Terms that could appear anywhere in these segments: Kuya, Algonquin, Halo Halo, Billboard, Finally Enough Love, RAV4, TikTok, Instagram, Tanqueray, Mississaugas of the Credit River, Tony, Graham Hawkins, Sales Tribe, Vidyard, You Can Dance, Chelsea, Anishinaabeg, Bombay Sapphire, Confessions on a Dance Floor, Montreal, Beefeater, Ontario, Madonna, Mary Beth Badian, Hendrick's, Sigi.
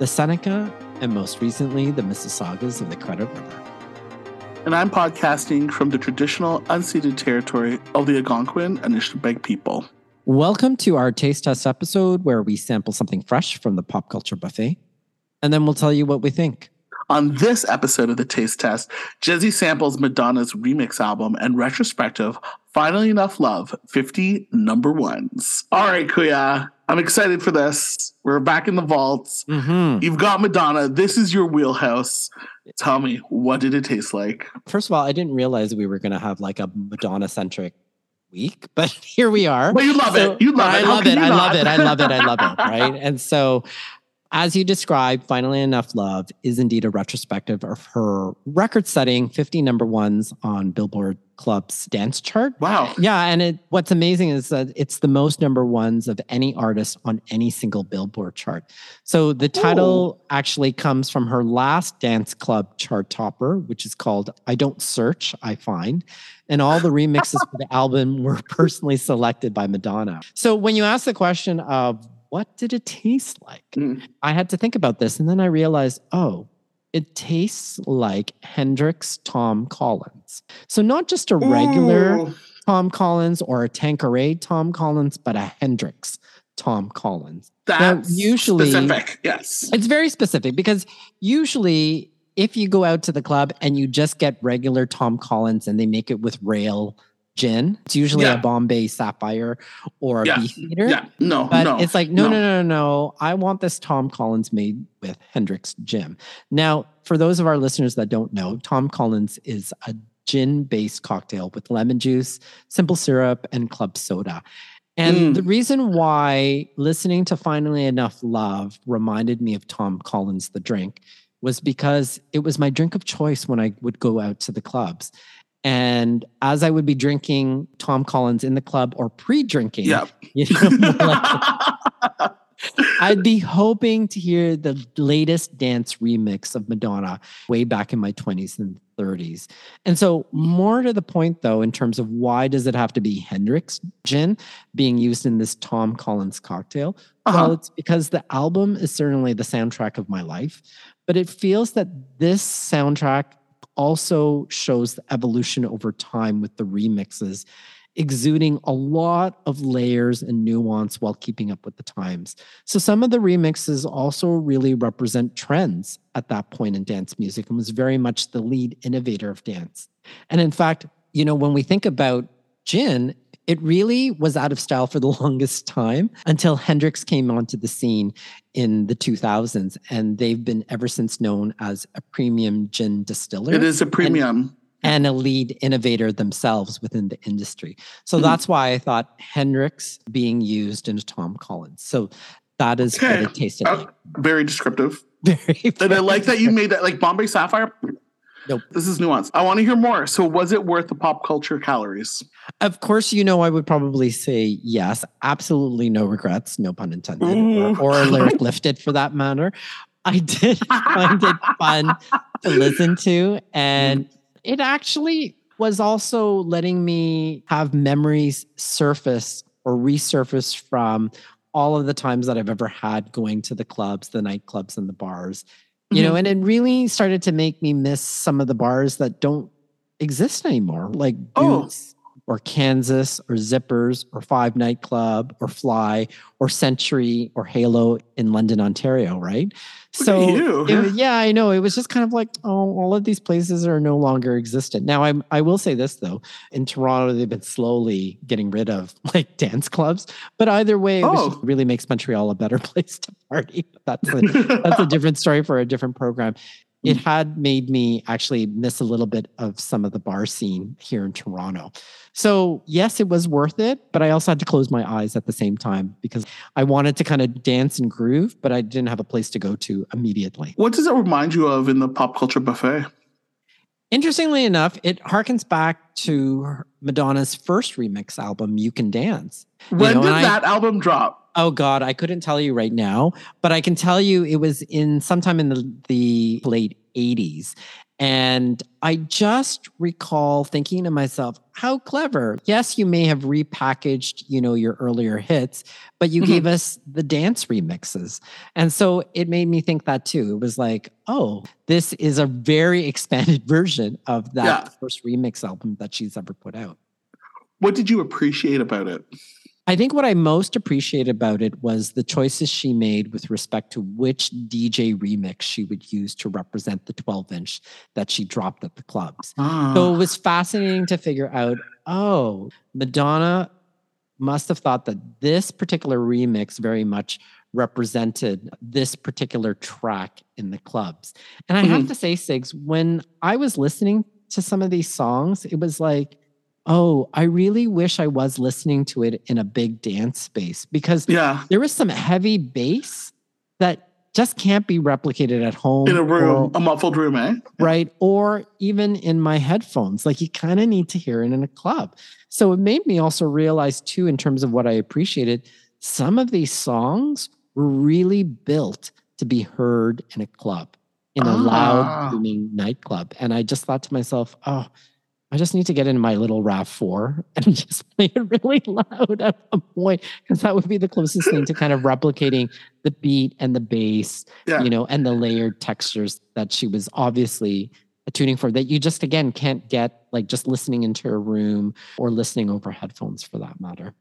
the Seneca, and most recently, the Mississaugas of the Credit River. And I'm podcasting from the traditional unceded territory of the Algonquin and Anishinaabeg people. Welcome to our Taste Test episode, where we sample something fresh from the pop culture buffet, and then we'll tell you what we think. On this episode of the Taste Test, Jesse samples Madonna's remix album and retrospective Finally Enough Love, 50 number ones. All right, Kuya. I'm excited for this. We're back in the vaults. Mm-hmm. You've got Madonna. This is your wheelhouse. Tell me, what did it taste like? First of all, I didn't realize we were going to have like a Madonna-centric week, but here we are. Well, you love it. You love it. I love it. Right? And so, as you described, Finally Enough Love is indeed a retrospective of her record-setting 50 number ones on Billboard Club's dance chart. Wow. Yeah, and what's amazing is that it's the most number ones of any artist on any single Billboard chart. So the title actually comes from her last dance club chart topper, which is called I Don't Search, I Find. And all the remixes for the album were personally selected by Madonna. So when you ask the question of what did it taste like, I had to think about this. And then I realized, it tastes like Hendrick's Tom Collins. So not just a regular Tom Collins or a Tanqueray Tom Collins, but a Hendrick's Tom Collins. That's usually specific, yes. It's very specific because usually if you go out to the club and you just get regular Tom Collins and they make it with rail gin, it's usually a Bombay Sapphire or a Beefeater. Yeah, no. It's like, no. I want this Tom Collins made with Hendrick's gin. Now, for those of our listeners that don't know, Tom Collins is a gin-based cocktail with lemon juice, simple syrup, and club soda. And the reason why listening to Finally Enough Love reminded me of Tom Collins, the drink, was because it was my drink of choice when I would go out to the clubs. And as I would be drinking Tom Collins in the club or pre-drinking, I'd be hoping to hear the latest dance remix of Madonna way back in my 20s and 30s. And so more to the point, though, in terms of why does it have to be Hendrick's gin being used in this Tom Collins cocktail? Well, it's because the album is certainly the soundtrack of my life, but it feels that this soundtrack also shows the evolution over time with the remixes, exuding a lot of layers and nuance while keeping up with the times. So some of the remixes also really represent trends at that point in dance music and was very much the lead innovator of dance. And in fact, you know, when we think about gin, it really was out of style for the longest time until Hendrix came onto the scene in the 2000s. And they've been ever since known as a premium gin distiller. It is a premium. And a lead innovator themselves within the industry. So that's why I thought Hendrix being used in Tom Collins. So that is what it tasted like. Very descriptive. And I like that you made that like Bombay Sapphire. Nope. This is nuanced. I want to hear more. So was it worth the pop culture calories? Of course, you know, I would probably say yes. Absolutely no regrets, no pun intended, or lyric lifted for that matter. I did find it fun to listen to. And it actually was also letting me have memories surface or resurface from all of the times that I've ever had going to the clubs, the nightclubs and the bars. You know, and it really started to make me miss some of the bars that don't exist anymore, like Boots or Kansas or Zippers or Five Night Club or Fly or Century or Halo in London, Ontario, right? I know. It was just kind of like, all of these places are no longer existent. Now, I will say this, though. In Toronto, they've been slowly getting rid of like dance clubs. But either way, it really makes Montreal a better place to party. That's a different story for a different program. it had made me actually miss a little bit of some of the bar scene here in Toronto. So yes, it was worth it, but I also had to close my eyes at the same time because I wanted to kind of dance and groove, but I didn't have a place to go to immediately. What does it remind you of in the pop culture buffet? Interestingly enough, it harkens back to Madonna's first remix album, You Can Dance. When did that album drop? Oh God, I couldn't tell you right now, but I can tell you it was in sometime in the late 80s. And I just recall thinking to myself, how clever. Yes, you may have repackaged, your earlier hits, but you gave us the dance remixes. And so it made me think that too. It was like, oh, this is a very expanded version of that first remix album that she's ever put out. What did you appreciate about it? I think what I most appreciated about it was the choices she made with respect to which DJ remix she would use to represent the 12-inch that she dropped at the clubs. So it was fascinating to figure out, oh, Madonna must have thought that this particular remix very much represented this particular track in the clubs. And I have to say, Sigs, when I was listening to some of these songs, it was like, oh, I really wish I was listening to it in a big dance space because there was some heavy bass that just can't be replicated at home. In a room, a muffled room, eh? Right. Or even in my headphones. Like you kind of need to hear it in a club. So it made me also realize too, in terms of what I appreciated, some of these songs were really built to be heard in a club, in a loud, booming nightclub. And I just thought to myself, oh, I just need to get in my little RAV4 and just play it really loud at some point because that would be the closest thing to kind of replicating the beat and the bass, and the layered textures that she was obviously tuning for that you just, again, can't get like just listening into a room or listening over headphones for that matter.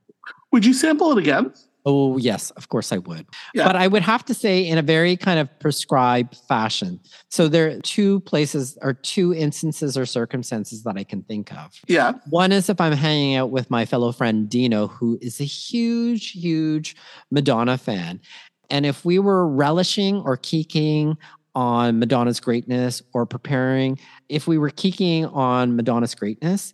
Would you sample it again? Oh, yes, of course I would. Yeah. But I would have to say in a very kind of prescribed fashion. So there are two places or two instances or circumstances that I can think of. Yeah. One is if I'm hanging out with my fellow friend Dino, who is a huge, huge Madonna fan. And if we were relishing or kikiing on Madonna's greatness or preparing, if we were kikiing on Madonna's greatness,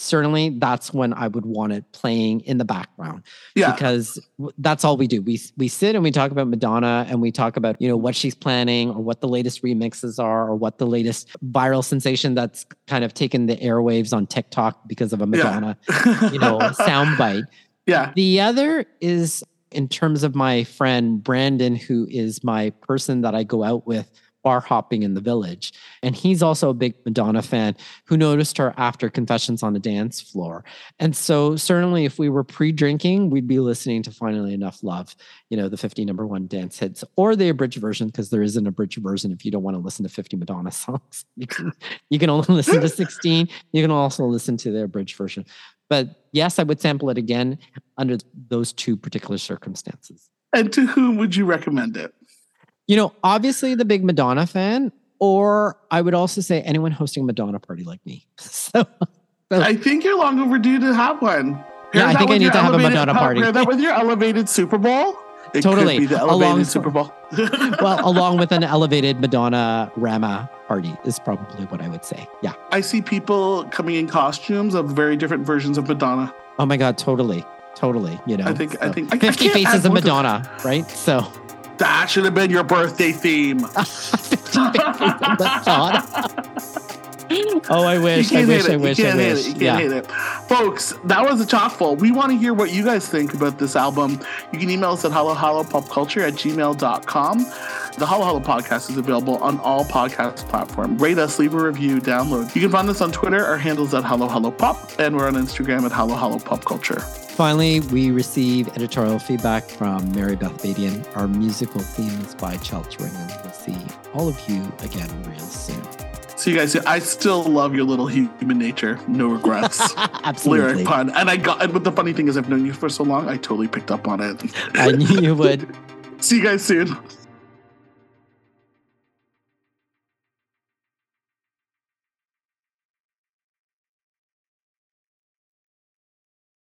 certainly, that's when I would want it playing in the background. Yeah. Because that's all we do. We sit and we talk about Madonna and we talk about, what she's planning or what the latest remixes are or what the latest viral sensation that's kind of taken the airwaves on TikTok because of a Madonna, soundbite. Yeah. The other is in terms of my friend Brandon, who is my person that I go out with bar hopping in the village. And he's also a big Madonna fan who noticed her after Confessions on a Dance Floor. And so certainly if we were pre-drinking, we'd be listening to Finally Enough Love, the 50 number one dance hits or the abridged version, because there is an abridged version if you don't want to listen to 50 Madonna songs. You can only listen to 16. You can also listen to the abridged version. But yes, I would sample it again under those two particular circumstances. And to whom would you recommend it? Obviously the big Madonna fan, or I would also say anyone hosting a Madonna party like me. So I think you're long overdue to have one. I think I need to have a Madonna party. Pair that with your elevated Super Bowl. It totally. Could be the elevated Super Bowl. Well, along with an elevated Madonna Rama party is probably what I would say. Yeah. I see people coming in costumes of very different versions of Madonna. Oh my God, totally. I think 50 faces of Madonna, right? So that should have been your birthday theme. Oh, I wish. I wish. You can't hate it. Folks, that was a chopful. We want to hear what you guys think about this album. You can email us at holohopopculture@gmail.com. The Halo Halo podcast is available on all podcast platforms. Rate us, leave a review, download. You can find us on Twitter. Our handle's at holohopop, and we're on Instagram at holohopopculture. Finally, we receive editorial feedback from Mary Beth Badian. Our musical theme is by Chelsea, and we'll see all of you again real soon. So you guys, I still love your little human nature. No regrets. Absolutely. Lyric pun. But the funny thing is I've known you for so long, I totally picked up on it. I knew you would. See you guys soon.